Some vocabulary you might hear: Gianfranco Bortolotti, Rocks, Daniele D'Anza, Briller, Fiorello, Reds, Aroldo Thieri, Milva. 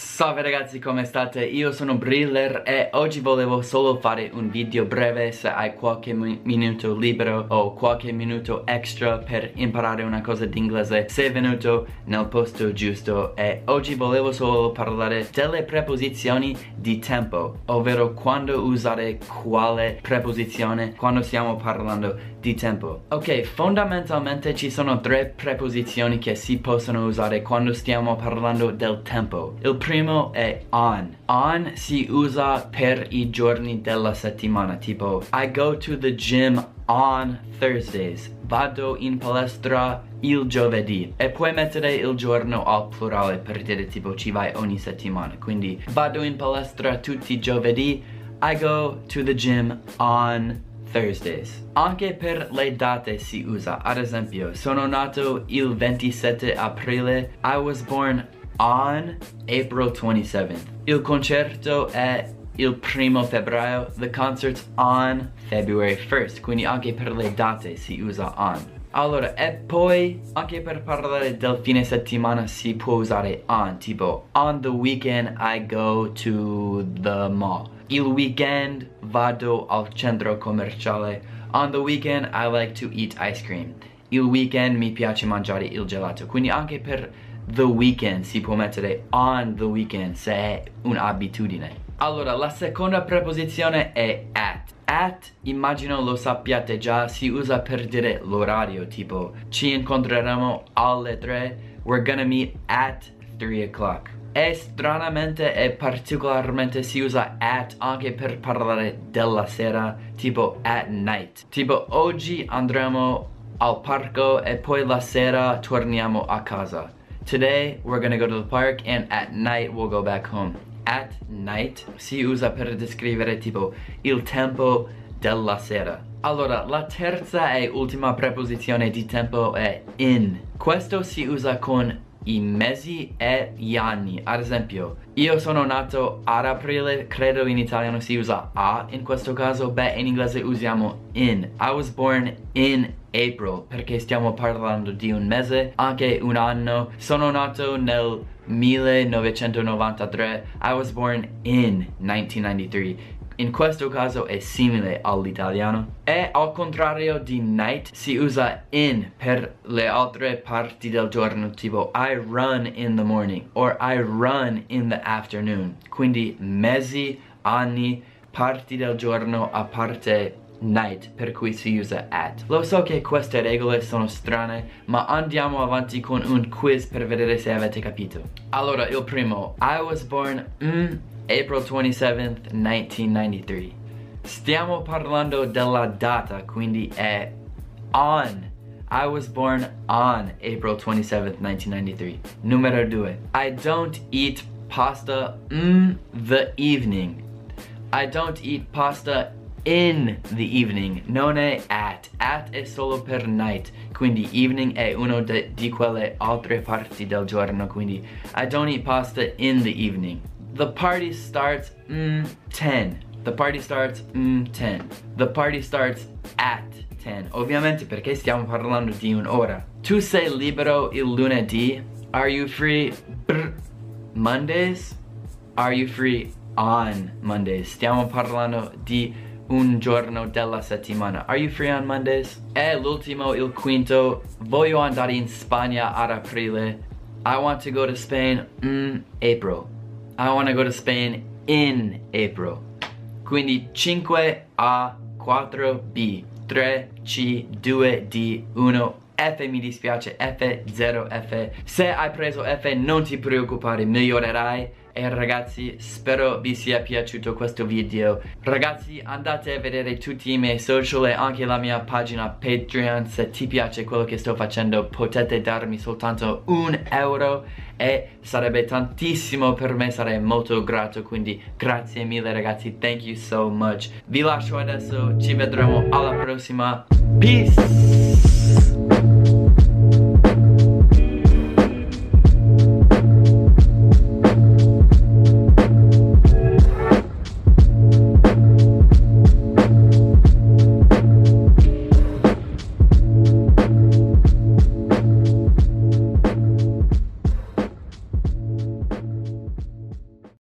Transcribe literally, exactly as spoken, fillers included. Salve ragazzi, come state? Io sono Briller e oggi volevo solo fare un video breve se hai qualche mi minuto libero o qualche minuto extra per imparare una cosa d'inglese. Sei venuto nel posto giusto e oggi volevo solo parlare delle preposizioni di tempo, ovvero quando usare quale preposizione quando stiamo parlando di tempo. Ok, fondamentalmente ci sono tre preposizioni che si possono usare quando stiamo parlando del tempo. Il primo è on. On si usa per i giorni della settimana, tipo I go to the gym on Thursdays. Vado in palestra il giovedì. E puoi mettere il giorno al plurale per dire tipo ci vai ogni settimana. Quindi vado in palestra tutti i giovedì. I go to the gym on Thursdays. Anche per le date si usa. Ad esempio, sono nato il ventisette aprile. I was born on April twenty-seventh. Il concerto è il primo febbraio. The concert's on February first. Quindi anche per le date si usa on. Allora, e poi anche per parlare del fine settimana si può usare on, tipo on the weekend I go to the mall. Il weekend vado al centro commerciale. On the weekend I like to eat ice cream. Il weekend mi piace mangiare il gelato. Quindi anche per the weekend si può mettere on the weekend se è un'abitudine. Allora, la seconda preposizione è at. At, immagino lo sappiate già, si usa per dire l'orario, tipo ci incontreremo alle tre, we're gonna meet at three o'clock. E stranamente e particolarmente si usa at anche per parlare della sera, tipo at night. Tipo oggi andremo al parco e poi la sera torniamo a casa. Today we're gonna go to the park and at night we'll go back home. At night si usa per descrivere tipo il tempo della sera. Allora, la terza e ultima preposizione di tempo è in. Questo si usa con i mesi e gli anni. Ad esempio, io sono nato ad aprile, credo in italiano si usa a in questo caso, beh in inglese usiamo in. I was born in April, perché stiamo parlando di un mese, anche un anno. Sono nato nel millenovecentonovantatré, I was born in nineteen ninety-three. In questo caso è simile all'italiano. E al contrario di night si usa in per le altre parti del giorno, tipo I run in the morning or I run in the afternoon. Quindi mesi, anni, parti del giorno a parte night, per cui si usa at. Lo so che queste regole sono strane, ma andiamo avanti con un quiz per vedere se avete capito. Allora, il primo, I was born in April twenty-seventh nineteen ninety-three. Stiamo parlando della data, quindi è on. I was born on April twenty-seventh nineteen ninety-three. Numero due, I don't eat pasta in the evening. I don't eat pasta in the evening, non è at. At è solo per night, quindi evening è uno de, di quelle altre parti del giorno, quindi I don't eat pasta in the evening. The party starts mm, ten. The party starts mm, ten. The party starts at ten. Ovviamente perché stiamo parlando di un'ora. Tu sei libero il lunedì? Are you free brr, Mondays? Are you free on Mondays? Stiamo parlando di un giorno della settimana. Are you free on Mondays? E l'ultimo, il quinto, voglio andare in Spagna ad aprile. I want to go to Spain in April. I want to go to Spain in April. Quindi cinque A, quattro B, tre C, due D, uno A. F mi dispiace, F, zero F. Se hai preso F non ti preoccupare, migliorerai. E ragazzi, spero vi sia piaciuto questo video. Ragazzi, andate a vedere tutti i miei social e anche la mia pagina Patreon. Se ti piace quello che sto facendo potete darmi soltanto un euro e sarebbe tantissimo per me, sarei molto grato. Quindi grazie mille ragazzi, thank you so much. Vi lascio adesso, ci vedremo alla prossima. Peace!